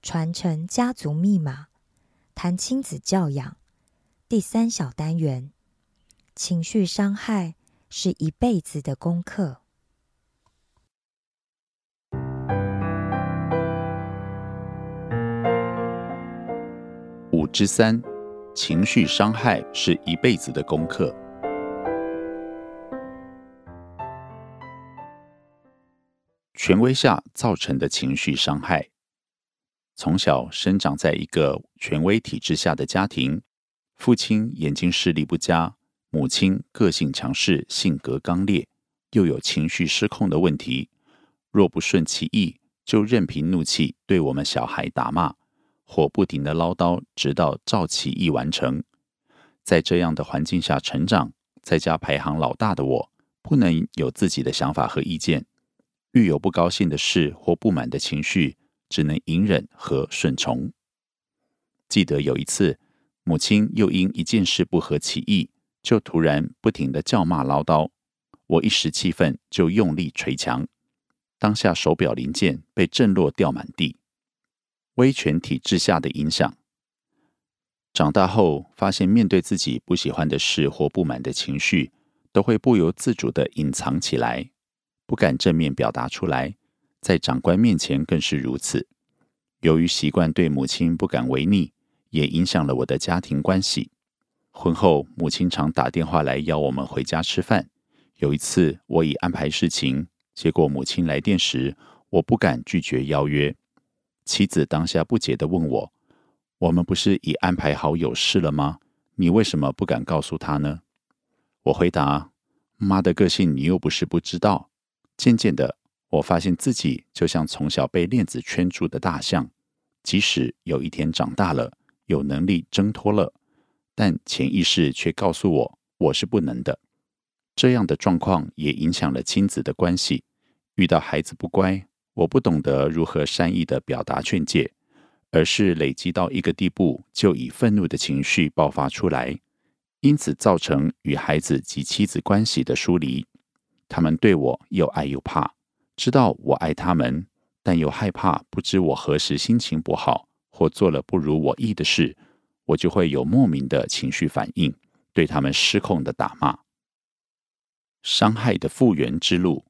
传承家族密码，谈亲子教养，第3小单元，情绪伤害是一辈子的功课。5之3，情绪伤害是一辈子的功课。权威下造成的情绪伤害。从小生长在一个权威体制下的家庭，父亲眼睛视力不佳，母亲个性强势，性格刚烈，又有情绪失控的问题，若不顺其意，就任凭怒气对我们小孩打骂，或不停的唠叨，直到照其意完成。在这样的环境下成长，在家排行老大的我，不能有自己的想法和意见，遇有不高兴的事或不满的情绪，只能隐忍和顺从。记得有一次，母亲又因一件事不合其意，就突然不停地叫骂唠叨，我一时气愤就用力捶墙，当下手表零件被震落掉满地。威权体制下的影响。长大后发现，面对自己不喜欢的事或不满的情绪，都会不由自主地隐藏起来，不敢正面表达出来，在长官面前更是如此。由于习惯对母亲不敢违逆，也影响了我的家庭关系。婚后母亲常打电话来邀我们回家吃饭，有一次我已安排事情，结果母亲来电时，我不敢拒绝邀约。妻子当下不解地问我，我们不是已安排好有事了吗？你为什么不敢告诉她呢？我回答，妈的个性你又不是不知道。渐渐的，我发现自己就像从小被链子圈住的大象，即使有一天长大了，有能力挣脱了，但潜意识却告诉我，我是不能的。这样的状况也影响了亲子的关系。遇到孩子不乖，我不懂得如何善意的表达劝诫，而是累积到一个地步，就以愤怒的情绪爆发出来，因此造成与孩子及妻子关系的疏离。他们对我又爱又怕，知道我爱他们，但又害怕不知我何时心情不好或做了不如我意的事，我就会有莫名的情绪反应，对他们失控的打骂。伤害的复原之路。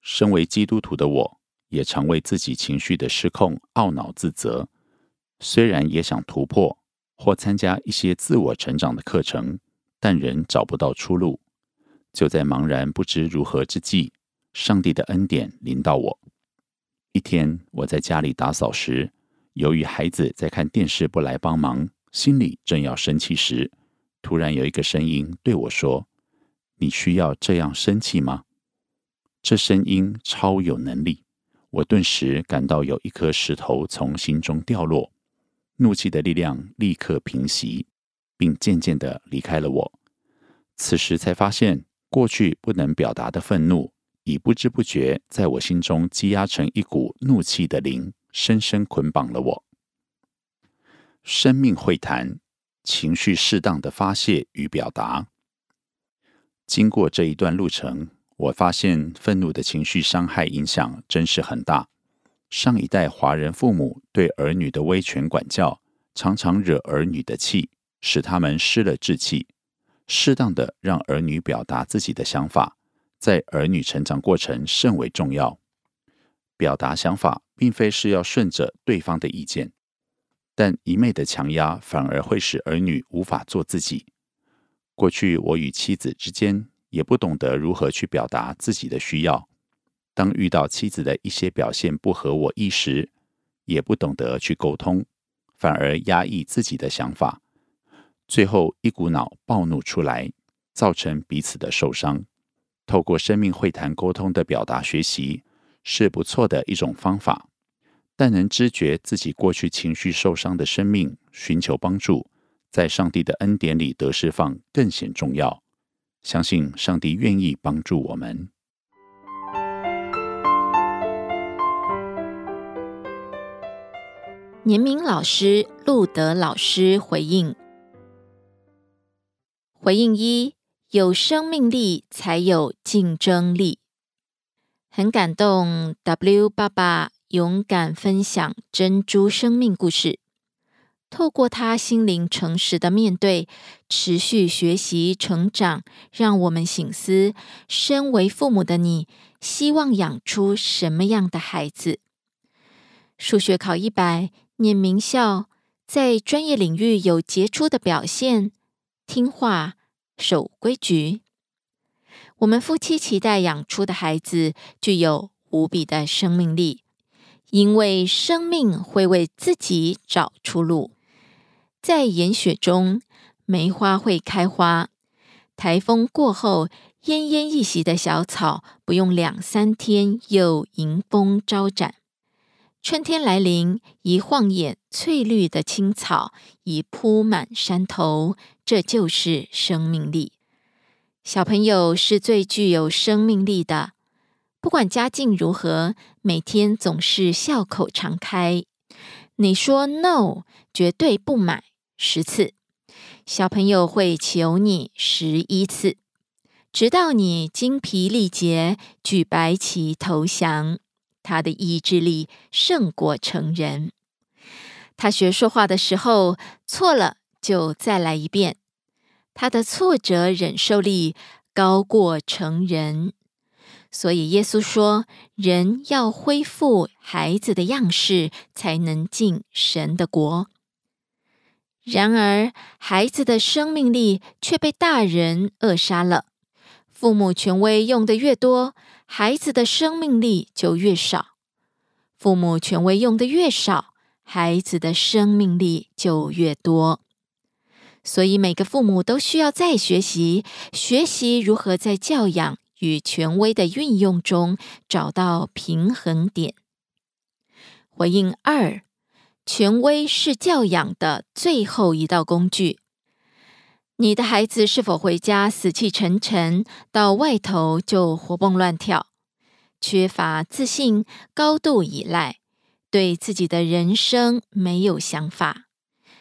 身为基督徒的我，也常为自己情绪的失控懊恼自责。虽然也想突破或参加一些自我成长的课程，但仍找不到出路。就在茫然不知如何之际，上帝的恩典临到我。一天我在家里打扫时，由于孩子在看电视不来帮忙，心里正要生气时，突然有一个声音对我说：“你需要这样生气吗？”这声音超有能力，我顿时感到有一颗石头从心中掉落，怒气的力量立刻平息，并渐渐地离开了我。此时才发现，过去不能表达的愤怒，已不知不觉在我心中积压成一股怒气的灵，深深捆绑了我。生命会谈，情绪适当的发泄与表达。经过这一段路程，我发现愤怒的情绪伤害影响真是很大。上一代华人父母对儿女的威权管教，常常惹儿女的气，使他们失了志气。适当的让儿女表达自己的想法，在儿女成长过程甚为重要。表达想法并非是要顺着对方的意见，但一昧的强压反而会使儿女无法做自己。过去我与妻子之间也不懂得如何去表达自己的需要，当遇到妻子的一些表现不合我意时，也不懂得去沟通，反而压抑自己的想法，最后一股脑暴怒出来，造成彼此的受伤。透过生命会谈沟通的表达学习是不错的一种方法，但能知觉自己过去情绪受伤的生命，寻求帮助，在上帝的恩典里得释放更显重要。相信上帝愿意帮助我们。年明老师、路德老师回应。回应一：有生命力才有竞争力。很感动 W 爸爸勇敢分享珍珠生命故事，透过他心灵诚实的面对，持续学习成长，让我们省思，身为父母的你希望养出什么样的孩子。数学考100，念名校，在专业领域有杰出的表现，听话，守规矩。我们夫妻期待养出的孩子具有无比的生命力，因为生命会为自己找出路。在严雪中，梅花会开花，台风过后，奄奄一息的小草不用2-3天又迎风招展。春天来临，一晃眼，翠绿的青草已铺满山头，这就是生命力。小朋友是最具有生命力的，不管家境如何，每天总是笑口常开。你说 no， 绝对不买10次，小朋友会求你11次，直到你精疲力竭，举白旗投降。他的意志力胜过成人。他学说话的时候，错了就再来一遍。他的挫折忍受力高过成人。所以耶稣说，人要恢复孩子的样式，才能进神的国。然而，孩子的生命力却被大人扼杀了。父母权威用的越多，孩子的生命力就越少。父母权威用的越少，孩子的生命力就越多。所以每个父母都需要再学习如何在教养与权威的运用中找到平衡点。回应2：权威是教养的最后一道工具。你的孩子是否回家死气沉沉，到外头就活蹦乱跳，缺乏自信，高度依赖，对自己的人生没有想法，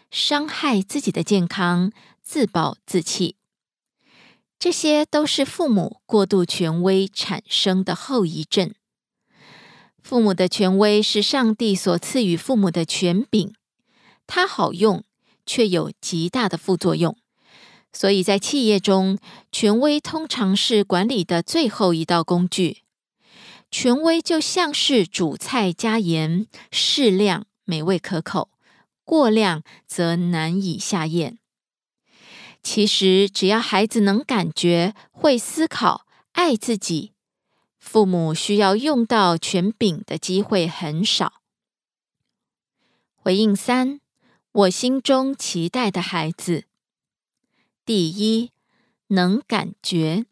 伤害自己的健康，自暴自弃？这些都是父母过度权威产生的后遗症。父母的权威是上帝所赐予父母的权柄，它好用，却有极大的副作用。所以在企业中，权威通常是管理的最后一道工具。权威就像是煮菜加盐，适量美味可口，过量则难以下咽。其实只要孩子能感觉、会思考、爱自己，父母需要用到权柄的机会很少。回应3，我心中期待的孩子。第一，能感觉。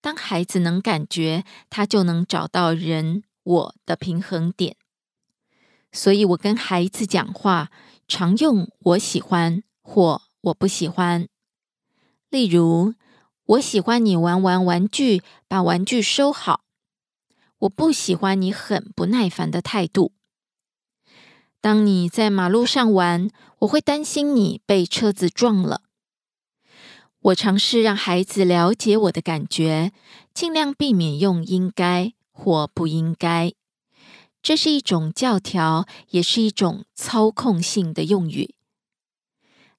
当孩子能感觉，他就能找到人我的平衡点。所以我跟孩子讲话，常用我喜欢或我不喜欢。例如，我喜欢你玩玩具，把玩具收好。我不喜欢你很不耐烦的态度。当你在马路上玩，我会担心你被车子撞了。我尝试让孩子了解我的感觉，尽量避免用应该或不应该。这是一种教条，也是一种操控性的用语。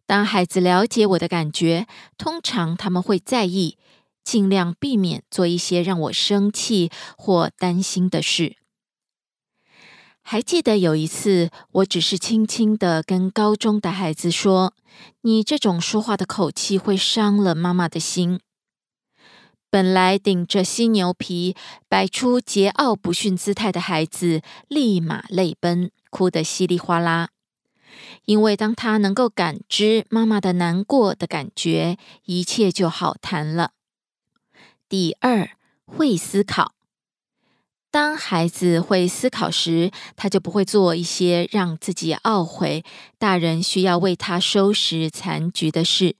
当孩子了解我的感觉，通常他们会在意，尽量避免做一些让我生气或担心的事。还记得有一次，我只是轻轻地跟高中的孩子说，你这种说话的口气会伤了妈妈的心。本来顶着犀牛皮，摆出桀骜不驯姿态的孩子，立马泪奔，哭得稀里哗啦。因为当他能够感知妈妈的难过的感觉，一切就好谈了。第二，会思考。当孩子会思考时，他就不会做一些让自己懊悔，大人需要为他收拾残局的事。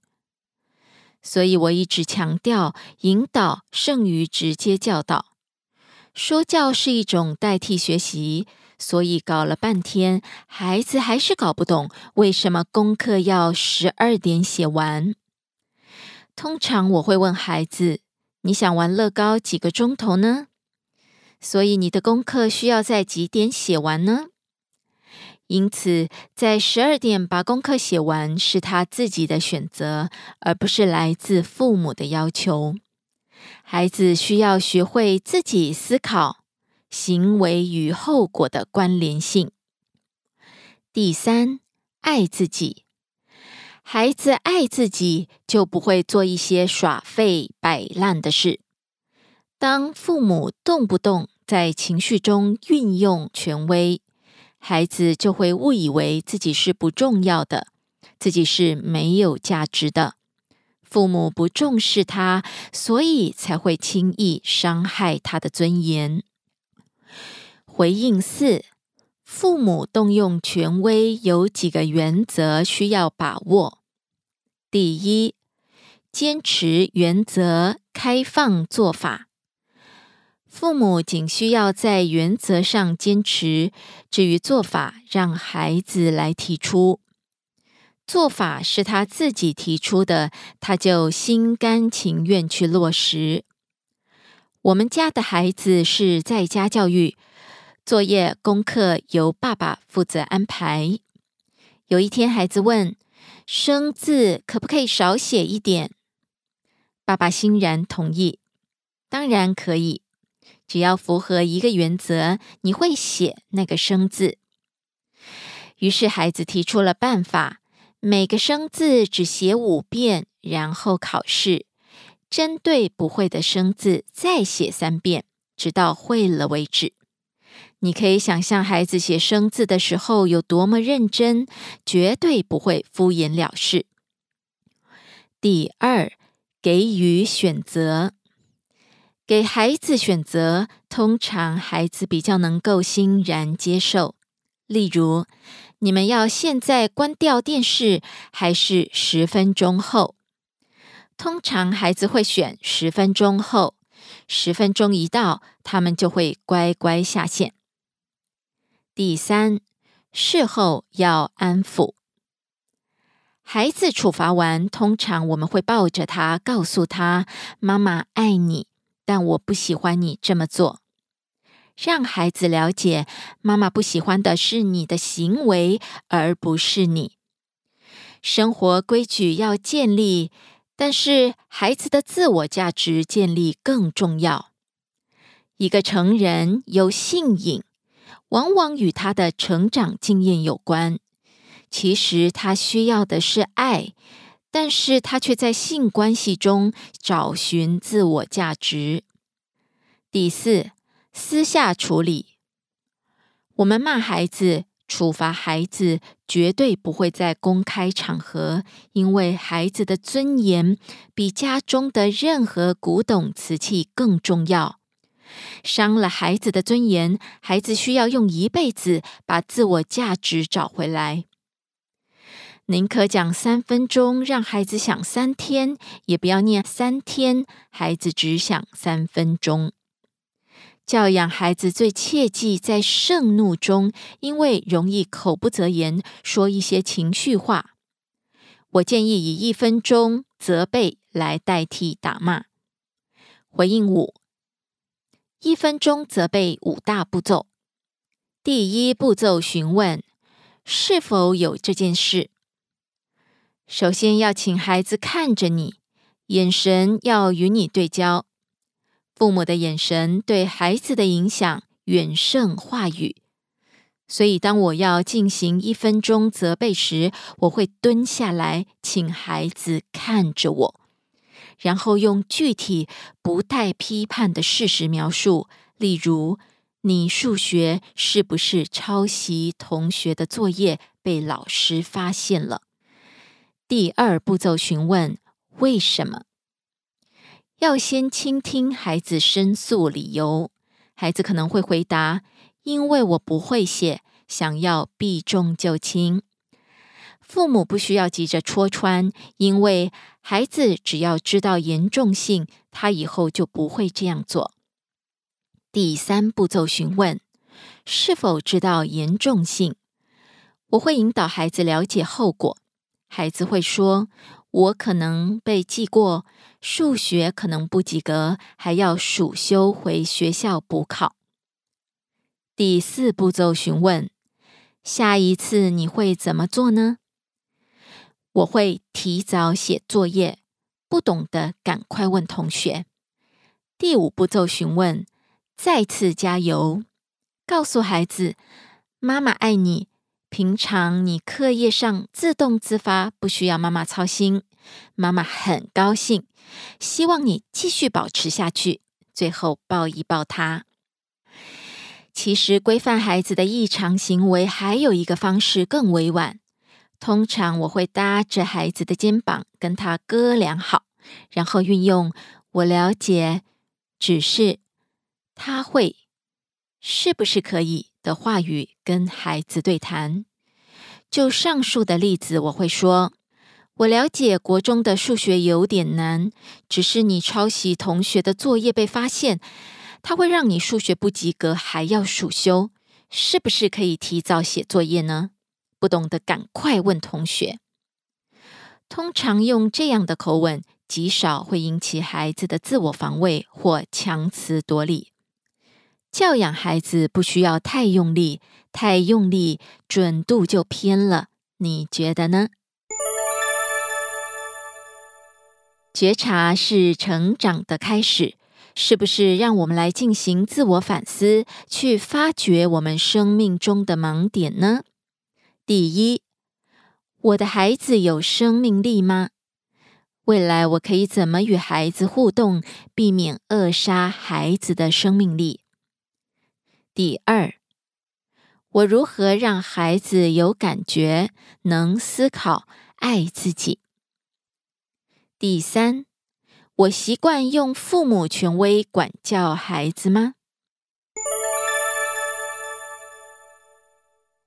所以我一直强调，引导胜于直接教导。说教是一种代替学习，所以搞了半天，孩子还是搞不懂为什么功课要12点写完。通常我会问孩子，你想玩乐高几个钟头呢？所以你的功课需要在几点写完呢？因此，在12点把功课写完是他自己的选择，而不是来自父母的要求。孩子需要学会自己思考行为与后果的关联性。第三，爱自己。孩子爱自己，就不会做一些耍废摆烂的事。当父母动不动在情绪中运用权威，孩子就会误以为自己是不重要的，自己是没有价值的。父母不重视他，所以才会轻易伤害他的尊严。回应4，父母动用权威有几个原则需要把握。第一，坚持原则，开放做法。父母仅需要在原则上坚持，至于做法，让孩子来提出。做法是他自己提出的，他就心甘情愿去落实。我们家的孩子是在家教育，作业功课由爸爸负责安排。有一天孩子问，生字可不可以少写一点？爸爸欣然同意，当然可以。只要符合一个原则，你会写那个生字。于是孩子提出了办法，每个生字只写5遍，然后考试。针对不会的生字再写3遍，直到会了为止。你可以想象孩子写生字的时候有多么认真，绝对不会敷衍了事。第二，给予选择。给孩子选择，通常孩子比较能够欣然接受。例如，你们要现在关掉电视，还是10分钟后？通常孩子会选10分钟后。10分钟一到，他们就会乖乖下线。第三，事后要安抚。孩子处罚完，通常我们会抱着他，告诉他，妈妈爱你，但我不喜欢你这么做。让孩子了解，妈妈不喜欢的是你的行为，而不是你。生活规矩要建立，但是孩子的自我价值建立更重要。一个成人有性瘾，往往与他的成长经验有关。其实他需要的是爱，但是他却在性关系中找寻自我价值。第四，私下处理。我们骂孩子，处罚孩子绝对不会在公开场合，因为孩子的尊严比家中的任何古董瓷器更重要。伤了孩子的尊严，孩子需要用一辈子把自我价值找回来。宁可讲3分钟，让孩子想3天，也不要念3天，孩子只想3分钟。教养孩子最切忌在盛怒中，因为容易口不择言，说一些情绪化。我建议以1分钟责备来代替打骂。回应5，1分钟责备5大步骤。第1步骤询问是否有这件事。首先要请孩子看着你，眼神要与你对焦。父母的眼神对孩子的影响远胜话语。所以当我要进行1分钟责备时，我会蹲下来，请孩子看着我。然后用具体不带批判的事实描述，例如你数学是不是抄袭同学的作业被老师发现了。第2步骤询问为什么。要先倾听孩子申诉理由，孩子可能会回答因为我不会写，想要避重就轻。父母不需要急着戳穿，因为孩子只要知道严重性，他以后就不会这样做。第3步骤询问是否知道严重性。我会引导孩子了解后果。孩子会说，我可能被记过，数学可能不及格，还要暑修回学校补考。第4步骤询问下一次你会怎么做呢？我会提早写作业，不懂的赶快问同学。第5步骤询问再次加油，告诉孩子妈妈爱你，平常你课业上自动自发，不需要妈妈操心，妈妈很高兴，希望你继续保持下去，最后抱一抱他。其实规范孩子的异常行为还有一个方式更委婉，通常我会搭着孩子的肩膀跟他哥俩好，然后运用我了解，只是他会，是不是可以的话语跟孩子对谈。就上述的例子，我会说我了解国中的数学有点难，只是你抄袭同学的作业被发现，他会让你数学不及格还要暑修，是不是可以提早写作业呢？不懂得赶快问同学。通常用这样的口吻，极少会引起孩子的自我防卫或强词夺理。教养孩子不需要太用力，太用力准度就偏了，你觉得呢？觉察是成长的开始，是不是让我们来进行自我反思，去发掘我们生命中的盲点呢？第1，我的孩子有生命力吗？未来我可以怎么与孩子互动，避免扼杀孩子的生命力？第2，我如何让孩子有感觉，能思考，爱自己？第3，我习惯用父母权威管教孩子吗？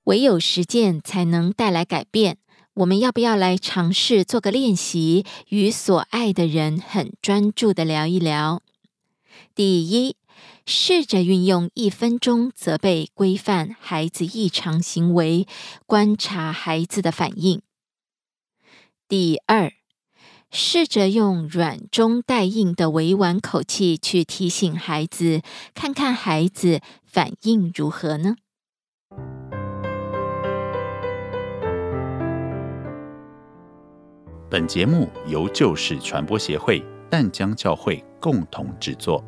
唯有实践才能带来改变。我们要不要来尝试做个练习，与所爱的人很专注地聊一聊？第1，试着运用1分钟责备规范孩子异常行为，观察孩子的反应。第2，试着用软中带硬的委婉口气去提醒孩子，看看孩子反应如何呢？本节目由旧式传播协会淡江教会共同制作。